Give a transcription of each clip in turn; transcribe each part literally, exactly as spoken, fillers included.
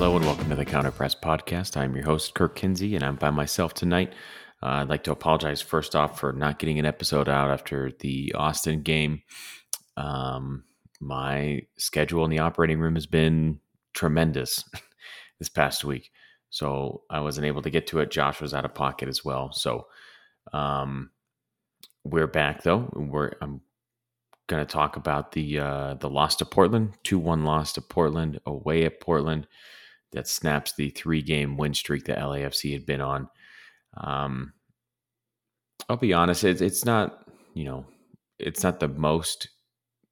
Hello and welcome to the Counter Press Podcast. I'm your host, Kirk Kinsey, and I'm by myself tonight. Uh, I'd like to apologize first off for not getting an episode out after the Austin game. Um, my schedule in the operating room has been tremendous this past week, so I wasn't able to get to it. Josh was out of pocket as well, so um, we're back though. We're I'm going to talk about the uh, the loss to Portland, two one loss to Portland away at Portland. That snaps the three-game win streak that L A F C had been on. Um, I'll be honest, it's, it's not, you know, it's not the most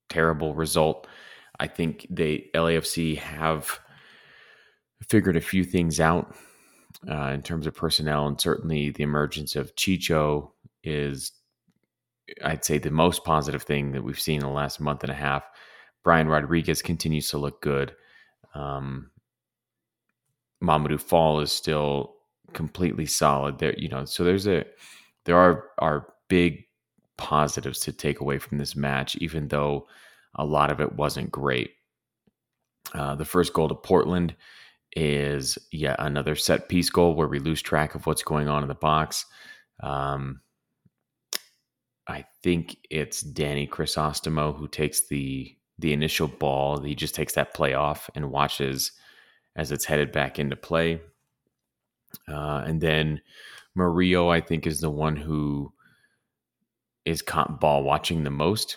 terrible result. I think they L A F C have figured a few things out uh, in terms of personnel, and certainly the emergence of Chicho is, I'd say, the most positive thing that we've seen in the last month and a half. Brian Rodriguez continues to look good. Um, Mamadou Fall is still completely solid there, you know, so there's a, there are, are big positives to take away from this match, even though a lot of it wasn't great. Uh, the first goal to Portland is yet another set piece goal where we lose track of what's going on in the box. Um, I think it's Danny Crisostomo who takes the, the initial ball. He just takes that play off and watches as it's headed back into play. Uh, and then Murillo, I think, is the one who is caught ball watching the most.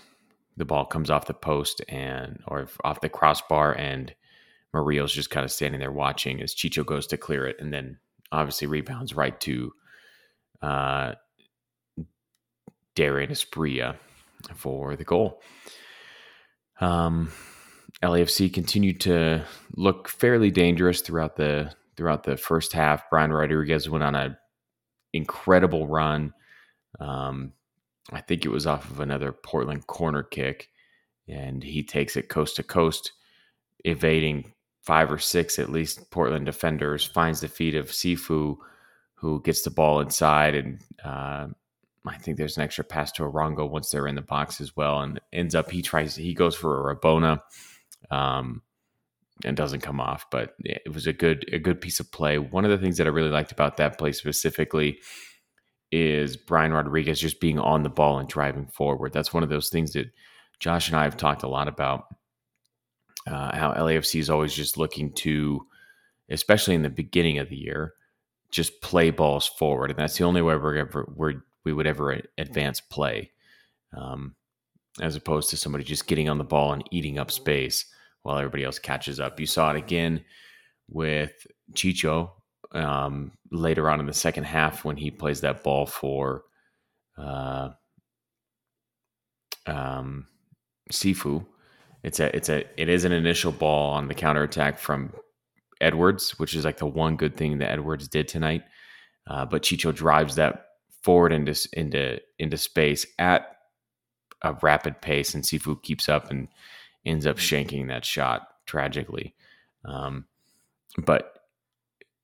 The ball comes off the post and or off the crossbar, and Murillo's just kind of standing there watching as Chicho goes to clear it, and then obviously rebounds right to uh, Dairon Asprilla for the goal. Um, L A F C continued to look fairly dangerous throughout the. Throughout the first half, Brian Rodriguez went on an incredible run. Um, I think it was off of another Portland corner kick, and he takes it coast to coast, evading five or six at least Portland defenders, finds the feet of Sifu, who gets the ball inside, and uh, I think there's an extra pass to Arango once they're in the box as well, and ends up he tries he goes for a Rabona. Um, and doesn't come off, but it was a good a good piece of play. One of the things that I really liked about that play specifically is Brian Rodriguez just being on the ball and driving forward. That's one of those things that Josh and I have talked a lot about, uh, how L A F C is always just looking to, especially in the beginning of the year, just play balls forward, and that's the only way we're ever, we're, we would ever advance play, um, as opposed to somebody just getting on the ball and eating up space while everybody else catches up. You saw it again with Chicho um, later on in the second half when he plays that ball for uh, um, Sifu. It's a it's a it is an initial ball on the counterattack from Edwards, which is like the one good thing that Edwards did tonight. Uh, but Chicho drives that forward into into into space at a rapid pace, and Sifu keeps up and ends up shanking that shot tragically. Um, but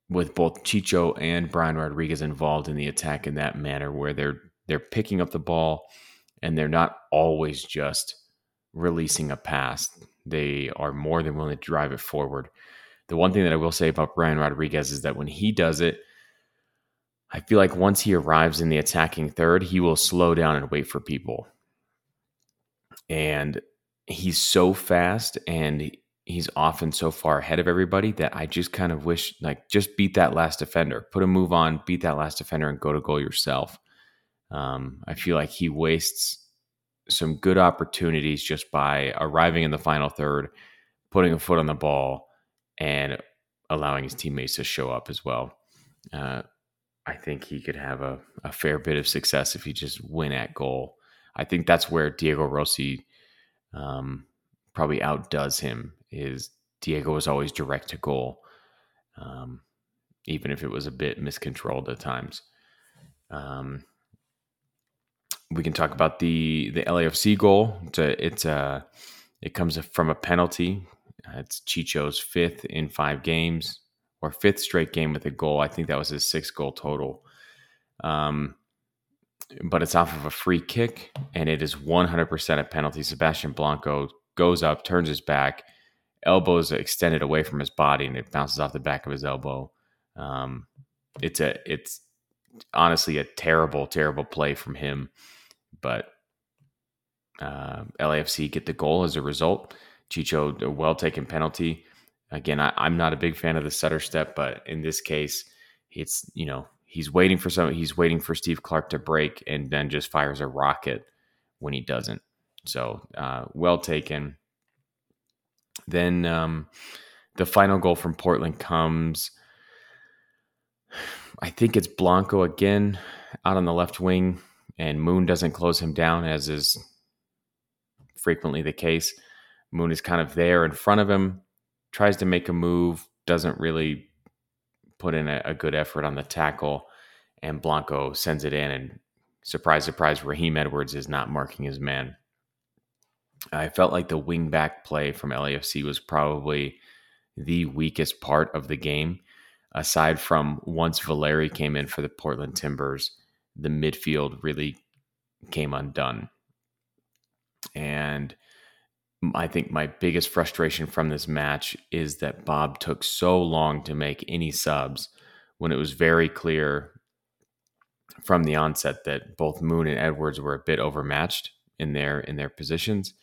with both Chicho and Brian Rodriguez involved in the attack in that manner, where they're they're picking up the ball and they're not always just releasing a pass. They are more than willing to drive it forward. The one thing that I will say about Brian Rodriguez is that when he does it, I feel like once he arrives in the attacking third, he will slow down and wait for people. And he's so fast and he's often so far ahead of everybody that I just kind of wish, like, just beat that last defender, put a move on, beat that last defender and go to goal yourself. Um, I feel like he wastes some good opportunities just by arriving in the final third, putting a foot on the ball and allowing his teammates to show up as well. Uh, I think he could have a, a fair bit of success if he just went at goal. I think that's where Diego Rossi Um, probably outdoes him, is Diego was always direct to goal, um, even if it was a bit miscontrolled at times. Um, we can talk about the the L A F C goal. It's a, it's a it comes from a penalty. It's Chicho's fifth in five games, or fifth straight game with a goal. I think that was his sixth goal total. Um, but it's off of a free kick, and it is one hundred percent a penalty. Sebastian Blanco goes up, turns his back. elbows extended away from his body and it bounces off the back of his elbow. Um, it's a, it's honestly a terrible, terrible play from him, but uh, L A F C get the goal as a result. Chicho, a well-taken penalty. Again, I, I'm not a big fan of the setter step, but in this case, it's, you know, he's waiting for some, he's waiting for Steve Clark to break and then just fires a rocket when he doesn't. So uh, well taken. Then um, the final goal from Portland comes, I think it's Blanco again out on the left wing, and Moon doesn't close him down, as is frequently the case. Moon is kind of there in front of him, tries to make a move, doesn't really put in a, a good effort on the tackle, and Blanco sends it in, and surprise, surprise, Raheem Edwards is not marking his man. I felt like the wing back play from L A F C was probably the weakest part of the game. Aside from once Valeri came in for the Portland Timbers, the midfield really came undone. And I think my biggest frustration from this match is that Bob took so long to make any subs when it was very clear from the onset that both Moon and Edwards were a bit overmatched in their in their positions.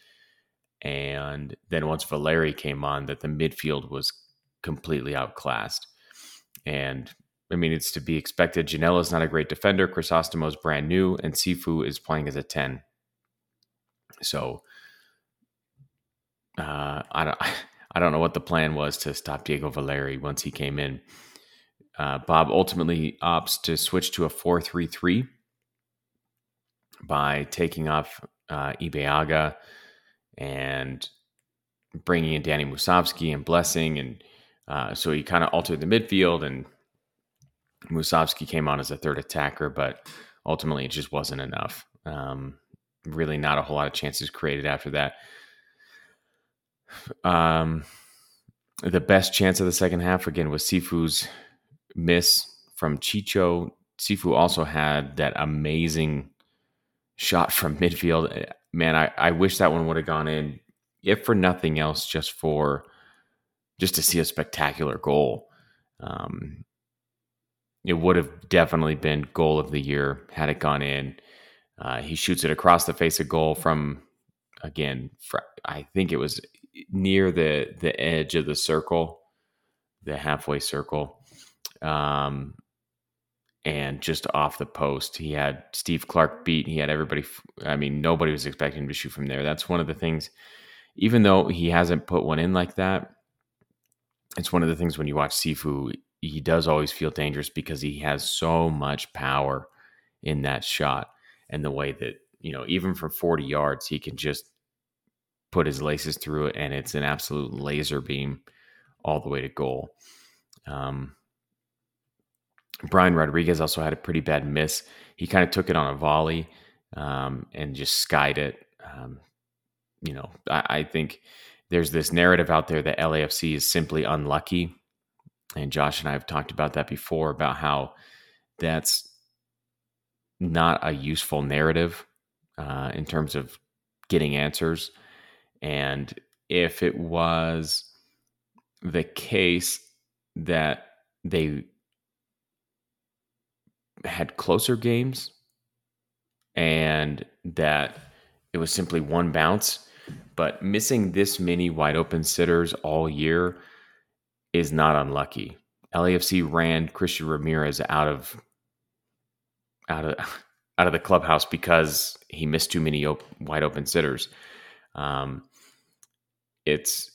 And then once Valeri came on, that the midfield was completely outclassed. And I mean, it's to be expected. Janelle is not a great defender. Crisostomo is brand new, and Sifu is playing as a ten. So uh, I don't, I don't know what the plan was to stop Diego Valeri once he came in. Uh, Bob ultimately opts to switch to a four three three by taking off uh, Ibeaga and bringing in Danny Musovski and Blessing. And uh, so he kind of altered the midfield, and Musovski came on as a third attacker, but ultimately it just wasn't enough. Um, really not a whole lot of chances created after that. Um, the best chance of the second half, again, was Sifu's miss from Chicho. Sifu also had that amazing shot from midfield. Man, I, I wish that one would have gone in, if for nothing else, just for just to see a spectacular goal. Um, it would have definitely been goal of the year had it gone in. Uh, he shoots it across the face of goal from, again, fr- I think it was near the the edge of the circle, the halfway circle, um, and just off the post. He had Steve Clark beat. He had everybody. I mean, nobody was expecting him to shoot from there. That's one of the things, even though he hasn't put one in like that, it's one of the things when you watch Sifu, he does always feel dangerous because he has so much power in that shot. And the way that, you know, even from forty yards, he can just put his laces through it, and it's an absolute laser beam all the way to goal. Um, Brian Rodriguez also had a pretty bad miss. He kind of took it on a volley um, and just skied it. Um, you know, I, I think there's this narrative out there that L A F C is simply unlucky. And Josh and I have talked about that before, about how that's not a useful narrative uh, in terms of getting answers. And if it was the case that they had closer games and that it was simply one bounce, but missing this many wide open sitters all year is not unlucky. L A F C ran Christian Ramirez out of out of out of the clubhouse because he missed too many op- wide open sitters. Um, it's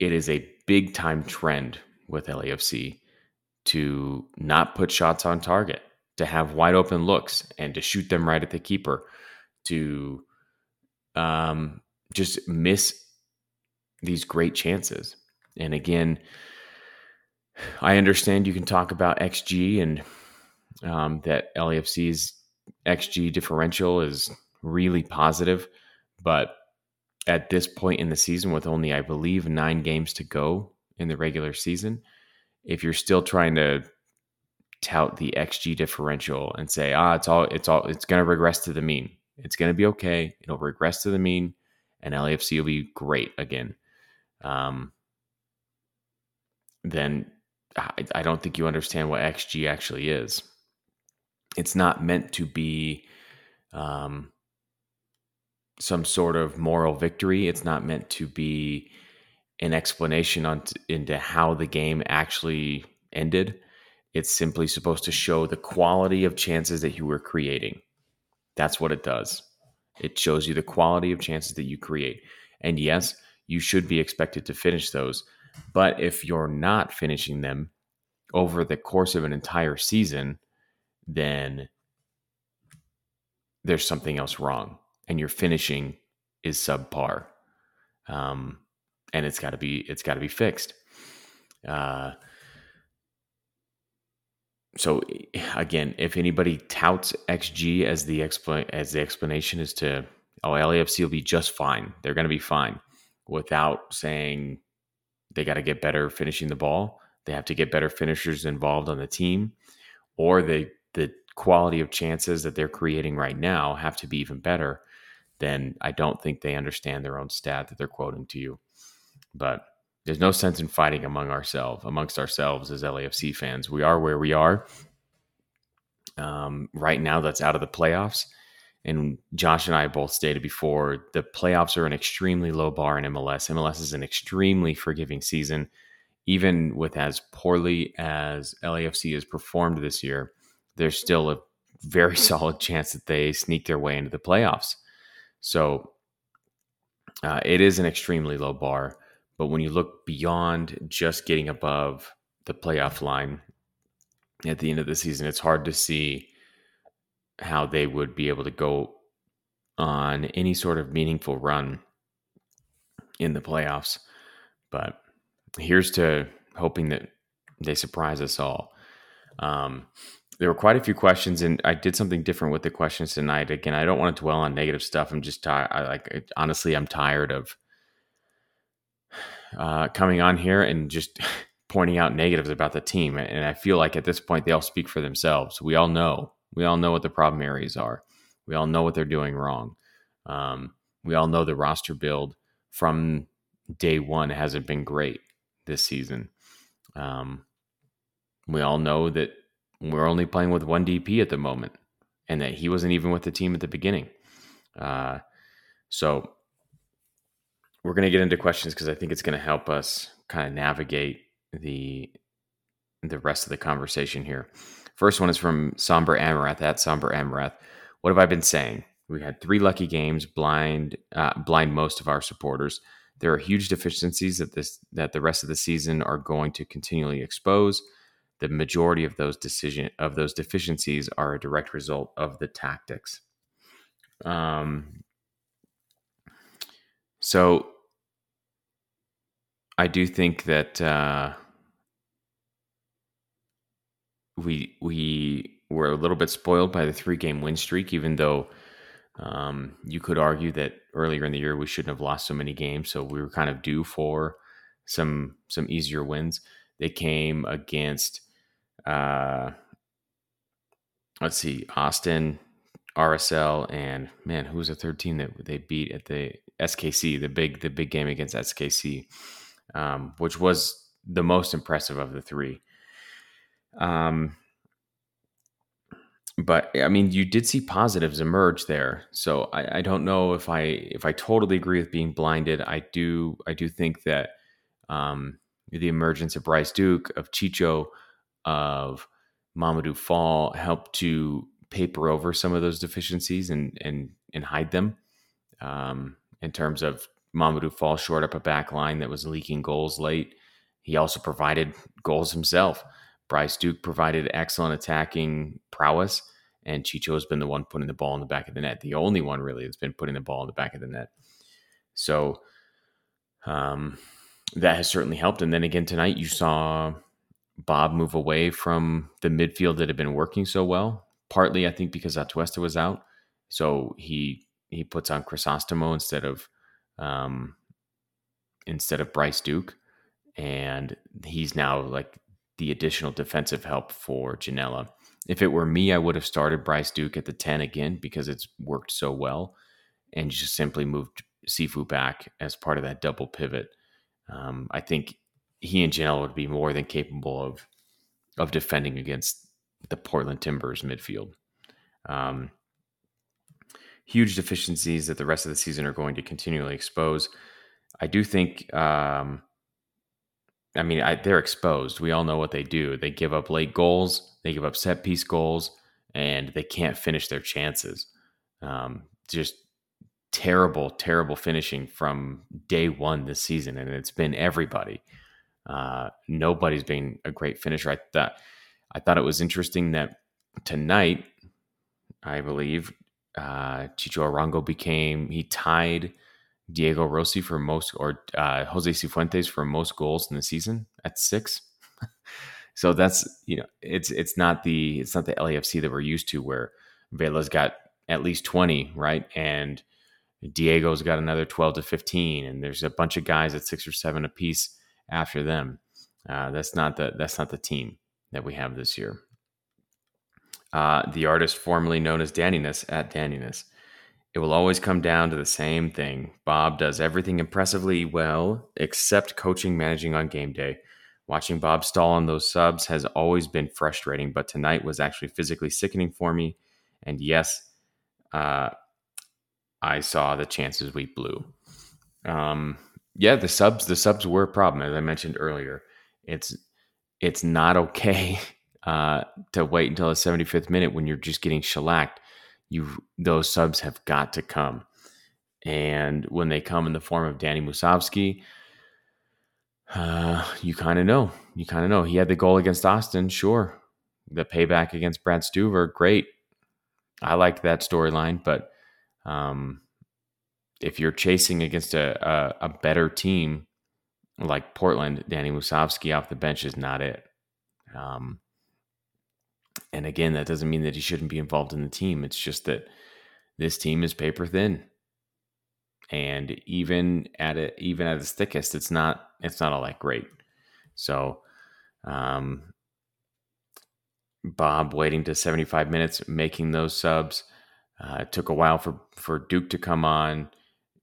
it is a big time trend with L A F C to not put shots on target, to have wide open looks and to shoot them right at the keeper, to um, just miss these great chances. And again, I understand you can talk about X G and um, that L A F C's X G differential is really positive. But at this point in the season, with only, I believe, nine games to go in the regular season, if you're still trying to tout the X G differential and say, ah, it's all, it's all, it's going to regress to the mean. It's going to be okay. It'll regress to the mean, and L A F C will be great again. Um, then I, I don't think you understand what X G actually is. It's not meant to be um, some sort of moral victory. It's not meant to be an explanation on t- into how the game actually ended. It's simply supposed to show the quality of chances that you were creating. That's what it does. It shows you the quality of chances that you create. And yes, you should be expected to finish those. But if you're not finishing them over the course of an entire season, then there's something else wrong. And your finishing is subpar. Um, and it's got to be it's got to be fixed. Uh, so again, if anybody touts X G as the expl- as the explanation is to, oh, L A F C will be just fine, they're going to be fine, without saying they got to get better finishing the ball, they have to get better finishers involved on the team, or they, the quality of chances that they're creating right now have to be even better, then I don't think they understand their own stat that they're quoting to you. But there's no sense in fighting among ourselves, amongst ourselves as L A F C fans. We are where we are. Um, right now, that's out of the playoffs. And Josh and I both stated before, the playoffs are an extremely low bar in M L S. M L S is an extremely forgiving season. Even with as poorly as L A F C has performed this year, there's still a very solid chance that they sneak their way into the playoffs. So uh, it is an extremely low bar. But when you look beyond just getting above the playoff line at the end of the season, it's hard to see how they would be able to go on any sort of meaningful run in the playoffs. But here's to hoping that they surprise us all. Um, there were quite a few questions, and I did something different with the questions tonight. Again, I don't want to dwell on negative stuff. I'm just tired. I, like, honestly, I'm tired of uh, coming on here and just pointing out negatives about the team. And I feel like at this point, they all speak for themselves. We all know. We all know what the problem areas are. We all know what they're doing wrong. Um, we all know the roster build from day one hasn't been great this season. Um, we all know that we're only playing with one D P at the moment and that he wasn't even with the team at the beginning. Uh, so we're going to get into questions because I think it's going to help us kind of navigate the the rest of the conversation here. First one is from Somber Amarath at Somber Amarath. What have I been saying? We had three lucky games, blind uh, blind most of our supporters. There are huge deficiencies that this that the rest of the season are going to continually expose. The majority of those decision of those deficiencies are a direct result of the tactics. Um. So, I do think that. Uh, We we were a little bit spoiled by the three-game win streak, even though um, you could argue that earlier in the year we shouldn't have lost so many games. So we were kind of due for some some easier wins. They came against, uh, let's see, Austin, R S L, and man, who was the third team that they beat at the S K C? The big the big game against S K C, um, which was the most impressive of the three. Um, but I mean, you did see positives emerge there. So I, I don't know if I, if I totally agree with being blinded. I do, I do think that, um, the emergence of Bryce Duke, of Chicho, of Mamadou Fall helped to paper over some of those deficiencies and, and, and hide them. Um, in terms of Mamadou Fall short up a back line that was leaking goals late. He also provided goals himself. Bryce Duke provided excellent attacking prowess, and Chicho has been the one putting the ball in the back of the net. The only one, really, that's been putting the ball in the back of the net. So um, that has certainly helped. And then again tonight, you saw Bob move away from the midfield that had been working so well, partly, I think, because Atuesta was out. So he he puts on Crisostomo instead of um, instead of Bryce Duke, and he's now like the additional defensive help for Janelle. If it were me, I would have started Bryce Duke at the ten again because it's worked so well, and just simply moved Sifu back as part of that double pivot. Um, I think he and Janelle would be more than capable of of defending against the Portland Timbers midfield. Um, huge deficiencies that the rest of the season are going to continually expose. I do think, um, I mean, I, they're exposed. We all know what they do. They give up late goals, they give up set piece goals, and they can't finish their chances. Um, just terrible, terrible finishing from day one this season. And it's been everybody. Uh, nobody's been a great finisher. I thought, I thought it was interesting that tonight, I believe, uh, Chicho Arango became, he tied Diego Rossi for most, or uh, José Cifuentes for most goals in the season at six. So that's, you know, it's it's not the it's not the L A F C that we're used to, where Vela's got at least twenty, right? And Diego's got another twelve to fifteen, and there's a bunch of guys at six or seven apiece after them. Uh, that's not the that's not the team that we have this year. Uh, the artist formerly known as Danniness at Danniness. It will always come down to the same thing. Bob does everything impressively well, except coaching, managing on game day. Watching Bob stall on those subs has always been frustrating, but tonight was actually physically sickening for me. And yes, uh, I saw the chances we blew. Um, yeah, the subs, the subs were a problem, as I mentioned earlier. It's it's not okay uh, to wait until the seventy-fifth minute when you're just getting shellacked. You those subs have got to come, and when they come in the form of Danny Musovski, Uh, you kind of know, you kind of know he had the goal against Austin. Sure. The payback against Brad Stuver. Great. I liked that storyline, but, um, if you're chasing against a, a, a better team like Portland, Danny Musovski off the bench is not it. Um, and again, that doesn't mean that he shouldn't be involved in the team. It's just that this team is paper thin. And even at it, even at its thickest, it's not it's not all that great. So, um, Bob waiting to seventy-five minutes, making those subs. Uh, it took a while for, for Duke to come on.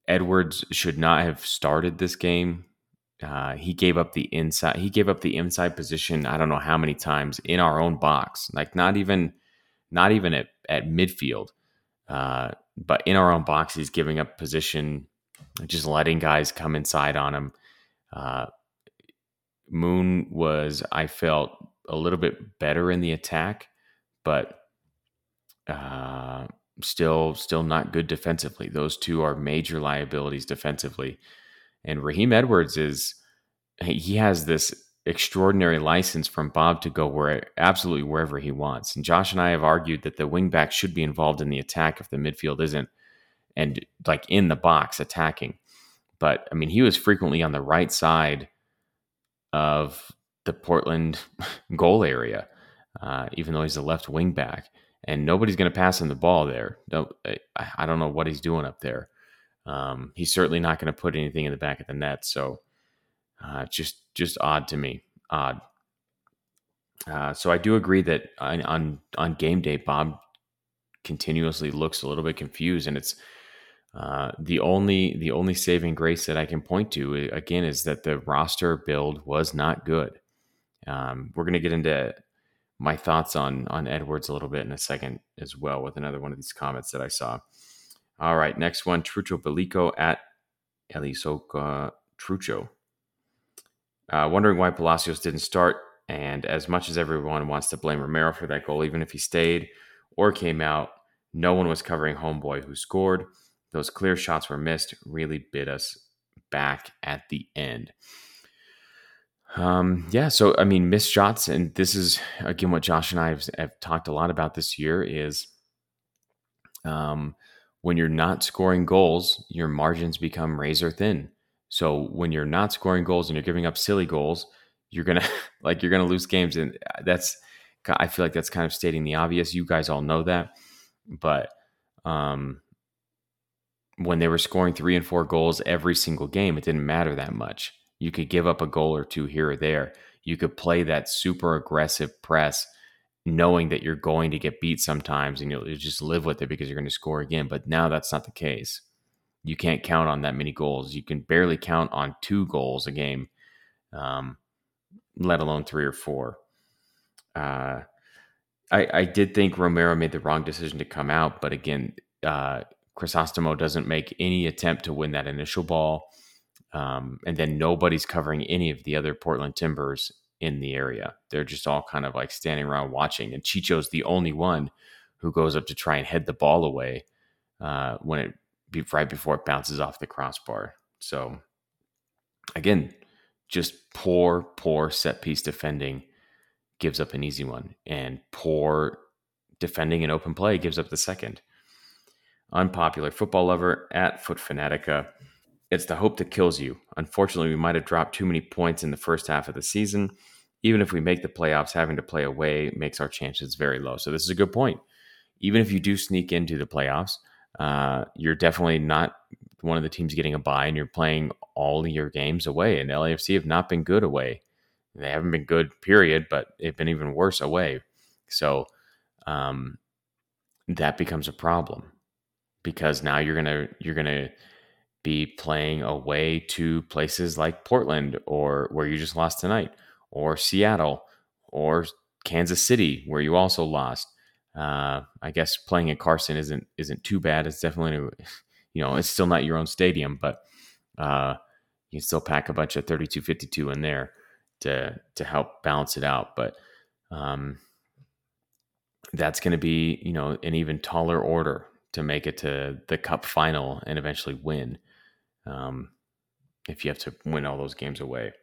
Edwards should not have started this game. Uh, he gave up the inside. He gave up the inside position. I don't know how many times in our own box. Like not even not even at at midfield. Uh, But in our own box, he's giving up position, just letting guys come inside on him. Uh, Moon was, I felt, a little bit better in the attack, but uh, still still not good defensively. Those two are major liabilities defensively. And Raheem Edwards is, he has this extraordinary license from Bob to go where absolutely wherever he wants. And Josh and I have argued that the wingback should be involved in the attack if the midfield isn't, and like in the box attacking. But I mean, he was frequently on the right side of the Portland goal area, uh, even though he's a left wingback, and nobody's going to pass him the ball there. No, I don't know what he's doing up there. Um, he's certainly not going to put anything in the back of the net. So Uh, just just odd to me, odd. Uh, so I do agree that on, on on game day, Bob continuously looks a little bit confused, and it's uh, the only the only saving grace that I can point to again is that the roster build was not good. Um, we're going to get into my thoughts on on Edwards a little bit in a second as well with another one of these comments that I saw. All right, next one, Trucho Belico at Elisoka Trucho. Uh, wondering why Palacios didn't start, and as much as everyone wants to blame Romero for that goal, even if he stayed or came out, no one was covering homeboy who scored. Those clear shots were missed, really bit us back at the end. Um, yeah, so, I mean, missed shots, and this is, again, what Josh and I have, have talked a lot about this year is um, when you're not scoring goals, your margins become razor thin. So when you're not scoring goals and you're giving up silly goals, you're gonna like you're gonna lose games, and that's I feel like that's kind of stating the obvious. You guys all know that, but um, when they were scoring three and four goals every single game, it didn't matter that much. You could give up a goal or two here or there. You could play that super aggressive press, knowing that you're going to get beat sometimes, and you'll, you'll just live with it because you're going to score again. But now that's not the case. You can't count on that many goals. You can barely count on two goals a game. Um, let alone three or four. Uh, I, I did think Romero made the wrong decision to come out, but again, uh, Crisostomo doesn't make any attempt to win that initial ball. Um, and then nobody's covering any of the other Portland Timbers in the area. They're just all kind of like standing around watching. And Chicho's the only one who goes up to try and head the ball away uh, when it be, right before it bounces off the crossbar. So again, just poor, poor set piece defending gives up an easy one, and poor defending in open play gives up the second. Unpopular football lover at Foot Fanatica. It's the hope that kills you. Unfortunately, we might have dropped too many points in the first half of the season. Even if we make the playoffs, having to play away makes our chances very low. So this is a good point. Even if you do sneak into the playoffs, uh, you're definitely not one of the teams getting a bye, and you're playing all of your games away. And L A F C have not been good away. They haven't been good, period, but they've been even worse away. So um, that becomes a problem, because now you're gonna you're gonna. be playing away to places like Portland, or where you just lost tonight, or Seattle, or Kansas City, where you also lost. Uh, I guess playing in Carson isn't isn't too bad. It's definitely, you know, it's still not your own stadium, but uh, you can still pack a bunch of thirty-two fifty-two in there to to help balance it out. But um, that's going to be, you know, an even taller order to make it to the cup final and eventually win. Um, if you have to win all those games away.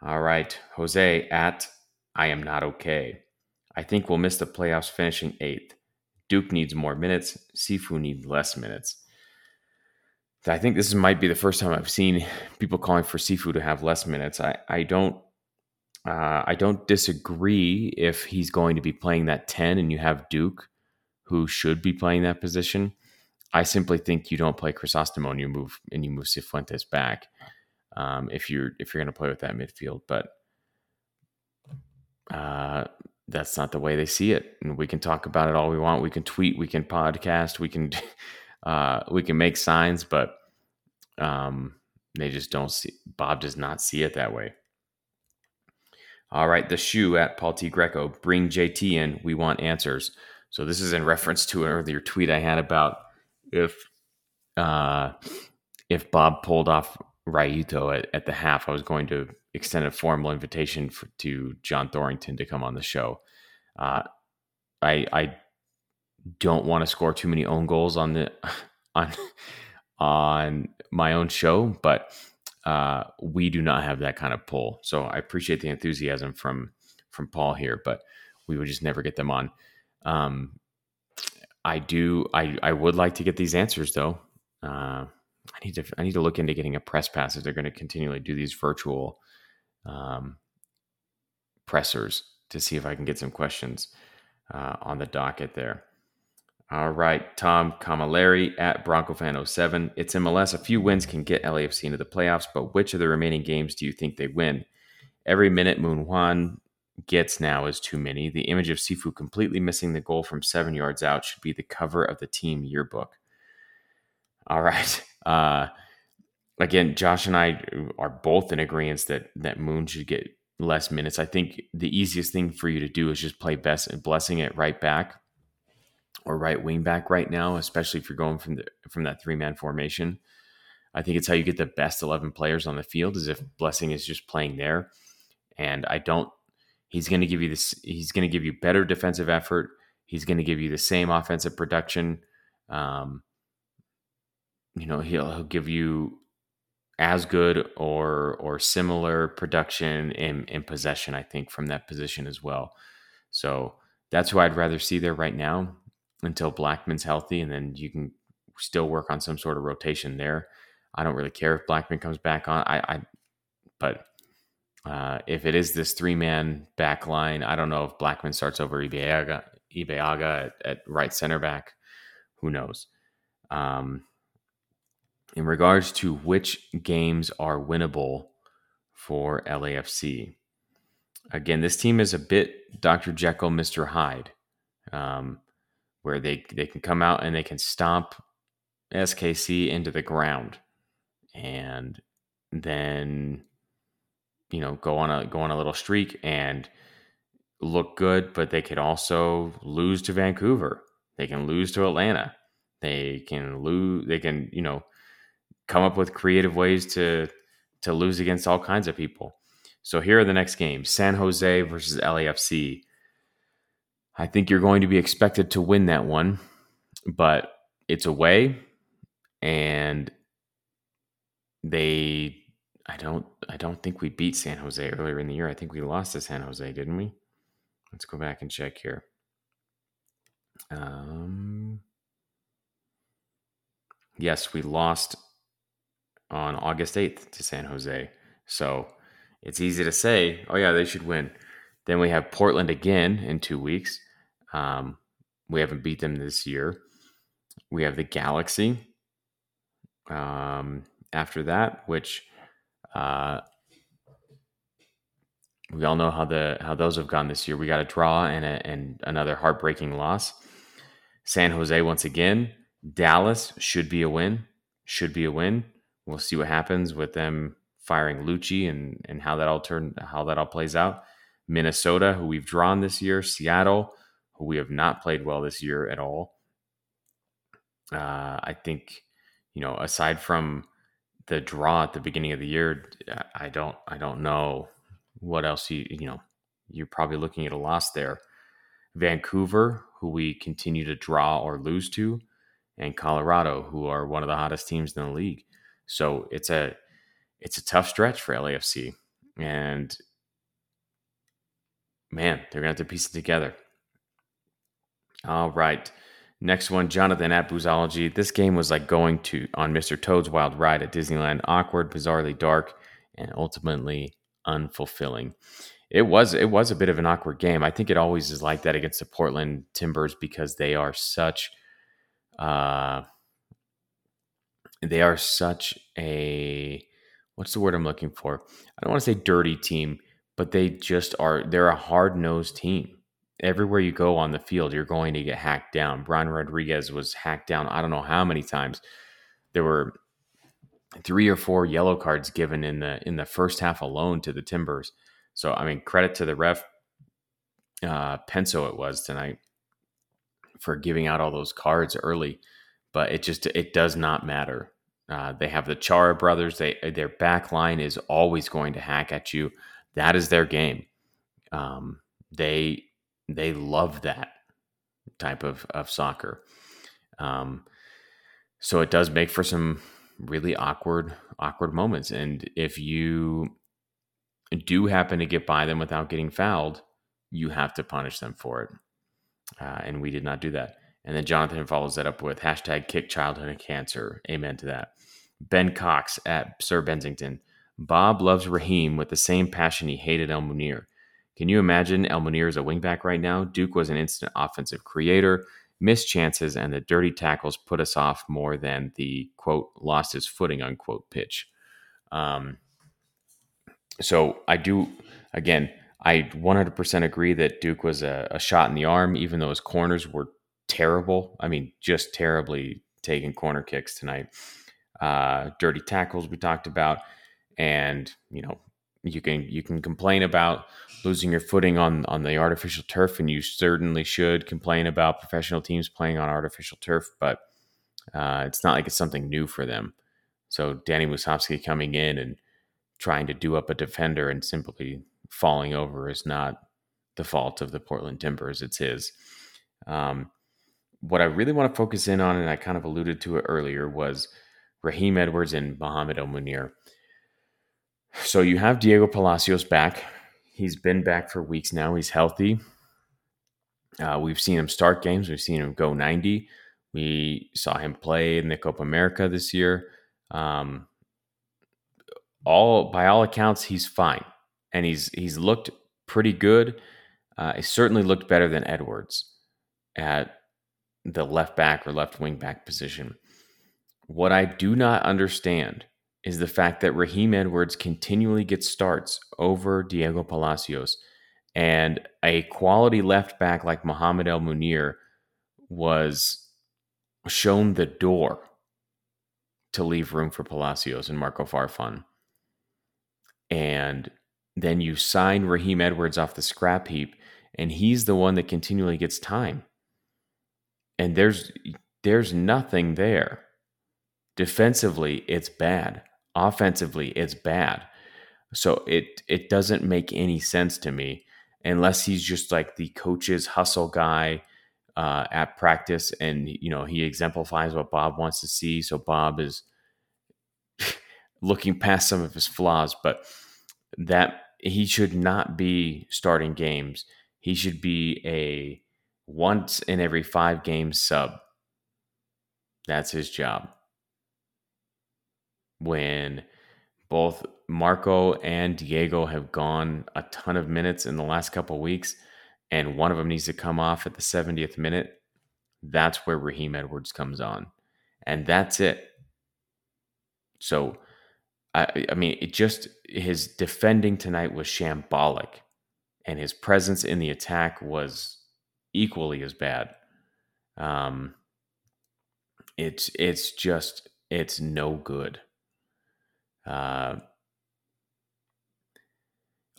All right, Jose at I am not okay. I think we'll miss the playoffs, finishing eighth. Duke needs more minutes. Sifu needs less minutes. I think this might be the first time I've seen people calling for Sifu to have less minutes. I I don't uh, I don't disagree if he's going to be playing that ten and you have Duke, who should be playing that position. I simply think you don't play Crisostomo and you move and you move Cifuentes back um, if you're if you're going to play with that midfield. But uh, that's not the way they see it, and we can talk about it all we want. We can tweet, we can podcast, we can uh, we can make signs, but um, they just don't see. Bob does not see it that way. All right, the shoe at Paul T Greco. Bring J T in. We want answers. So this is in reference to an earlier tweet I had about if uh, if Bob pulled off Rayito at, at the half, I was going to extend a formal invitation for, to John Thorrington to come on the show. Uh, I I don't want to score too many own goals on the on on my own show, but uh, we do not have that kind of pull. So I appreciate the enthusiasm from from Paul here, but we would just never get them on. Um, I do, I, I would like to get these answers though. Uh, I need to, I need to look into getting a press pass if they're going to continually do these virtual, um, pressers to see if I can get some questions, uh, on the docket there. All right. Tom Camilleri at Bronco Fan oh seven. It's M L S. A few wins can get L A F C into the playoffs, but which of the remaining games do you think they win? Every minute Moon Juan gets now is too many. The image of Sifu completely missing the goal from seven yards out should be the cover of the team yearbook. All right. Uh, again, Josh and I are both in agreement that, that Moon should get less minutes. I think the easiest thing for you to do is just play best and Blessing at right back or right wing back right now, especially if you're going from the, from that three man formation. I think it's how you get the best eleven players on the field, is if Blessing is just playing there. And I don't, He's going to give you this. He's going to give you better defensive effort. He's going to give you the same offensive production. Um, you know, he'll he'll give you as good or or similar production and, and possession, I think, from that position as well. So that's who I'd rather see there right now until Blackman's healthy, and then you can still work on some sort of rotation there. I don't really care if Blackman comes back on. I, I but. Uh, if it is this three-man back line, I don't know if Blackman starts over Ibeaga, Ibeaga at, at right center back. Who knows? Um, in regards to which games are winnable for L A F C, again, this team is a bit Doctor Jekyll, Mister Hyde, um, where they, they can come out and they can stomp S K C into the ground. And then you know, go on a go on a little streak and look good, but they could also lose to Vancouver. They can lose to Atlanta. They can lose. They can, you know, come up with creative ways to to lose against all kinds of people. So here are the next games: San Jose versus L A F C. I think you're going to be expected to win that one, but it's away, and they. I don't. I don't think we beat San Jose earlier in the year. I think we lost to San Jose, didn't we? Let's go back and check here. Um. Yes, we lost on August eighth to San Jose. So it's easy to say, oh, yeah, they should win. Then we have Portland again in two weeks. Um, we haven't beat them this year. We have the Galaxy um, after that, which uh, we all know how the how those have gone this year. We got a draw and, a, and another heartbreaking loss. San Jose once again. Dallas should be a win, should be a win. We'll see what happens with them firing Lucci and, and how that all turn, how that all plays out. Minnesota, who we've drawn this year. Seattle, who we have not played well this year at all. Uh, I think, you know, aside from the draw at the beginning of the year, I don't, I don't know what else you, you know, you're probably looking at a loss there. Vancouver, who we continue to draw or lose to. And Colorado, who are one of the hottest teams in the league. So it's a it's a tough stretch for L A F C. And, man, they're going to have to piece it together. All right. Next one, Jonathan at Boozology. This game was like going to on Mister Toad's Wild Ride at Disneyland. Awkward, bizarrely dark, and ultimately unfulfilling. It was, it was a bit of an awkward game. I think it always is like that against the Portland Timbers because they are such... Uh, they are such a, what's the word I'm looking for? I don't want to say dirty team, but they just are, they're a hard-nosed team. Everywhere you go on the field, you're going to get hacked down. Brian Rodriguez was hacked down I don't know how many times. There were three or four yellow cards given in the in the first half alone to the Timbers. So, I mean, credit to the ref, uh, Penso it was tonight, for giving out all those cards early, but it just, it does not matter. Uh, they have the Chara brothers. They, their back line is always going to hack at you. That is their game. Um, they, they love that type of, of soccer. Um, so it does make for some really awkward, awkward moments. And if you do happen to get by them without getting fouled, you have to punish them for it. Uh, and we did not do that. And then Jonathan follows that up with hashtag kick childhood and cancer. Amen to that. Ben Cox at Sir Bensington. Bob loves Raheem with the same passion he hated El-Munir. Can you imagine El-Munir is a wingback right now? Duke was an instant offensive creator. Missed chances and the dirty tackles put us off more than the, quote, lost his footing, unquote, pitch. Um, so I do, again... I one hundred percent agree that Duke was a, a shot in the arm, even though his corners were terrible. I mean, just terribly taking corner kicks tonight. Uh, dirty tackles we talked about. And, you know, you can you can complain about losing your footing on, on the artificial turf, and you certainly should complain about professional teams playing on artificial turf, but uh, it's not like it's something new for them. So Danny Musovski coming in and trying to do up a defender and simply... falling over is not the fault of the Portland Timbers. It's his. Um, what I really want to focus in on, and I kind of alluded to it earlier, was Raheem Edwards and Mohamed El-Munir. So you have Diego Palacios back. He's been back for weeks now. He's healthy. Uh, we've seen him start games. We've seen him go ninety. We saw him play in the Copa America this year. Um, all by all accounts, he's fine. And he's he's looked pretty good. Uh, he certainly looked better than Edwards at the left back or left wing back position. What I do not understand is the fact that Raheem Edwards continually gets starts over Diego Palacios. And a quality left back like Mohamed El-Munir was shown the door to leave room for Palacios and Marco Farfan. And Then you sign Raheem Edwards off the scrap heap, and he's the one that continually gets time. And there's there's nothing there. Defensively, it's bad. Offensively, it's bad. So it it doesn't make any sense to me unless he's just like the coach's hustle guy uh, at practice, and you know he exemplifies what Bob wants to see. So Bob is looking past some of his flaws, but that he should not be starting games. He should be a once in every five game sub. That's his job. When both Marco and Diego have gone a ton of minutes in the last couple of weeks, and one of them needs to come off at the seventieth minute, that's where Raheem Edwards comes on. And that's it. So, I, I mean, it just, his defending tonight was shambolic, and his presence in the attack was equally as bad. Um, it's, it's just, it's no good. Uh,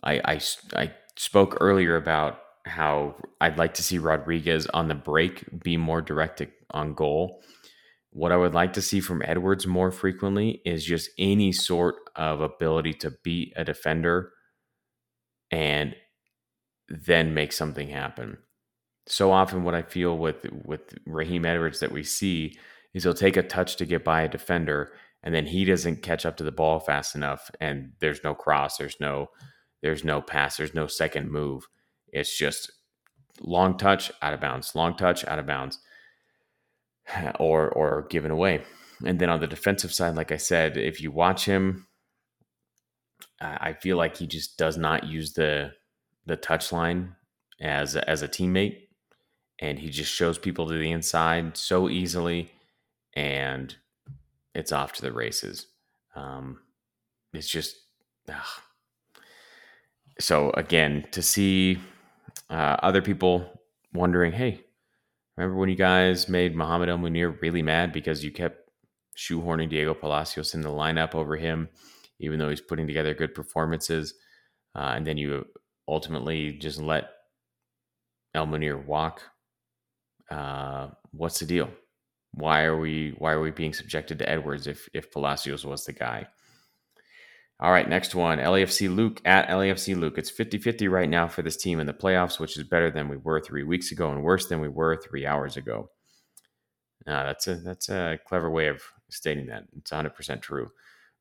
I, I, I spoke earlier about how I'd like to see Rodriguez on the break be more direct on goal. What I would like to see from Edwards more frequently is just any sort of ability to beat a defender and then make something happen. So often what I feel with, with Raheem Edwards that we see is he'll take a touch to get by a defender, and then he doesn't catch up to the ball fast enough, and there's no cross, there's no there's no pass, there's no second move. It's just long touch, out of bounds, long touch, out of bounds, or or given away. And then on the defensive side, like I said, if you watch him, I feel like he just does not use the the touchline as a, as a teammate, and he just shows people to the inside so easily, and it's off to the races. Um, it's just, ugh. So again, to see uh, other people wondering, hey, remember when you guys made Mohamed El-Munir really mad because you kept shoehorning Diego Palacios in the lineup over him, even though he's putting together good performances. Uh, and then you ultimately just let El-Munir walk. Uh, what's the deal? Why are we why are we being subjected to Edwards if if Palacios was the guy? All right, next one. L A F C Luke at L A F C Luke. It's fifty-fifty right now for this team in the playoffs, which is better than we were three weeks ago and worse than we were three hours ago. Now, that's a that's a clever way of stating that. It's one hundred percent true.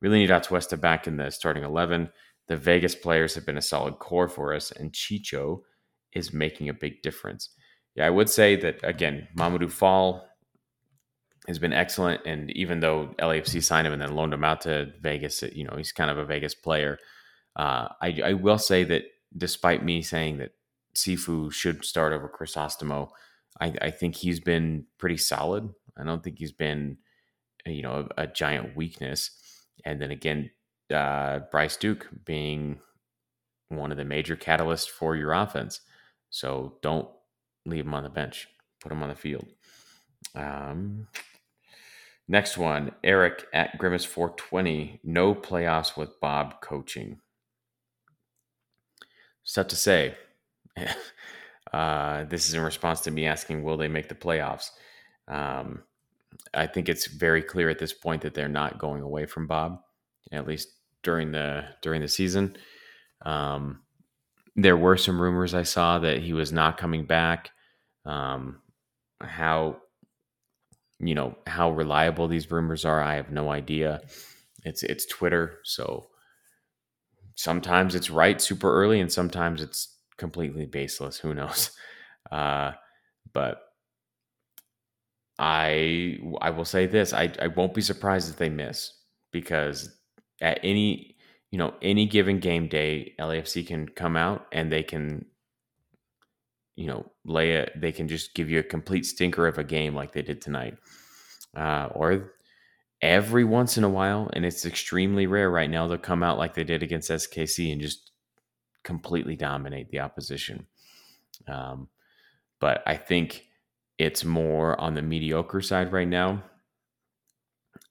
Really need Atuesta back in the starting eleven. The Vegas players have been a solid core for us, and Chicho is making a big difference. Yeah, I would say that, again, Mamadou Fall has been excellent, and even though L A F C signed him and then loaned him out to Vegas, you know, he's kind of a Vegas player. Uh, I, I will say that despite me saying that Sifu should start over Crisostomo, I, I think he's been pretty solid. I don't think he's been, you know, a, a giant weakness. And then again, uh, Bryce Duke being one of the major catalysts for your offense. So don't leave him on the bench. Put him on the field. Um... Next one, Eric at Grimace four twenty. No playoffs with Bob coaching. Stuff to say. uh, this is in response to me asking, will they make the playoffs? Um, I think it's very clear at this point that they're not going away from Bob, at least during the during the season. Um, there were some rumors I saw that he was not coming back. Um, how... You know, how reliable these rumors are, I have no idea. It's it's Twitter, so sometimes it's right super early and sometimes it's completely baseless. Who knows? Uh, but I I will say this. I, I won't be surprised if they miss, because at any, you know, any given game day, L A F C can come out and they can, you know, lay a, they can just give you a complete stinker of a game like they did tonight. Uh, or every once in a while, and it's extremely rare right now, they'll come out like they did against S K C and just completely dominate the opposition. Um, but I think it's more on the mediocre side right now,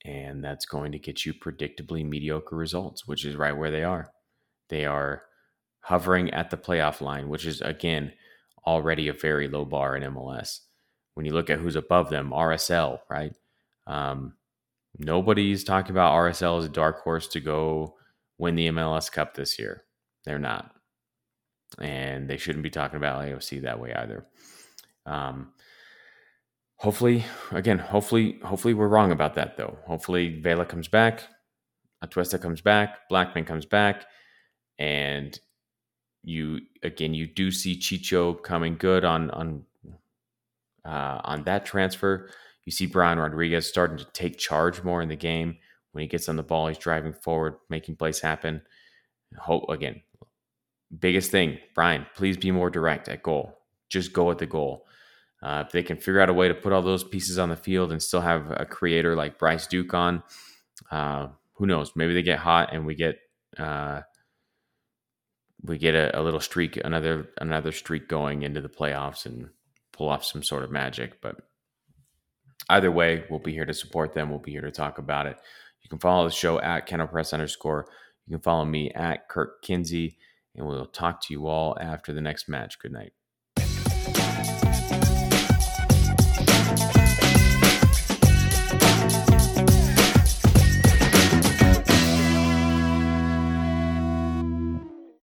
and that's going to get you predictably mediocre results, which is right where they are. They are hovering at the playoff line, which is, again, already a very low bar in M L S. When you look at who's above them, R S L, right? Um, nobody's talking about R S L as a dark horse to go win the M L S Cup this year. They're not. And they shouldn't be talking about L A F C that way either. Um, hopefully, again, hopefully, hopefully we're wrong about that, though. Hopefully Vela comes back, Atuesta comes back, Blackman comes back, and you, again, you do see Chicho coming good on, on, uh, on that transfer. You see Brian Rodriguez starting to take charge more in the game. When he gets on the ball, he's driving forward, making plays happen. Hope, again, biggest thing, Brian, please be more direct at goal. Just go at the goal. Uh, if they can figure out a way to put all those pieces on the field and still have a creator like Bryce Duke on, uh, who knows? Maybe they get hot and we get uh, we get a, a little streak, another another streak going into the playoffs and pull off some sort of magic. But either way, we'll be here to support them. We'll be here to talk about it. You can follow the show at Kennel Press underscore. You can follow me at Kirk Kinsey, and we'll talk to you all after the next match. Good night.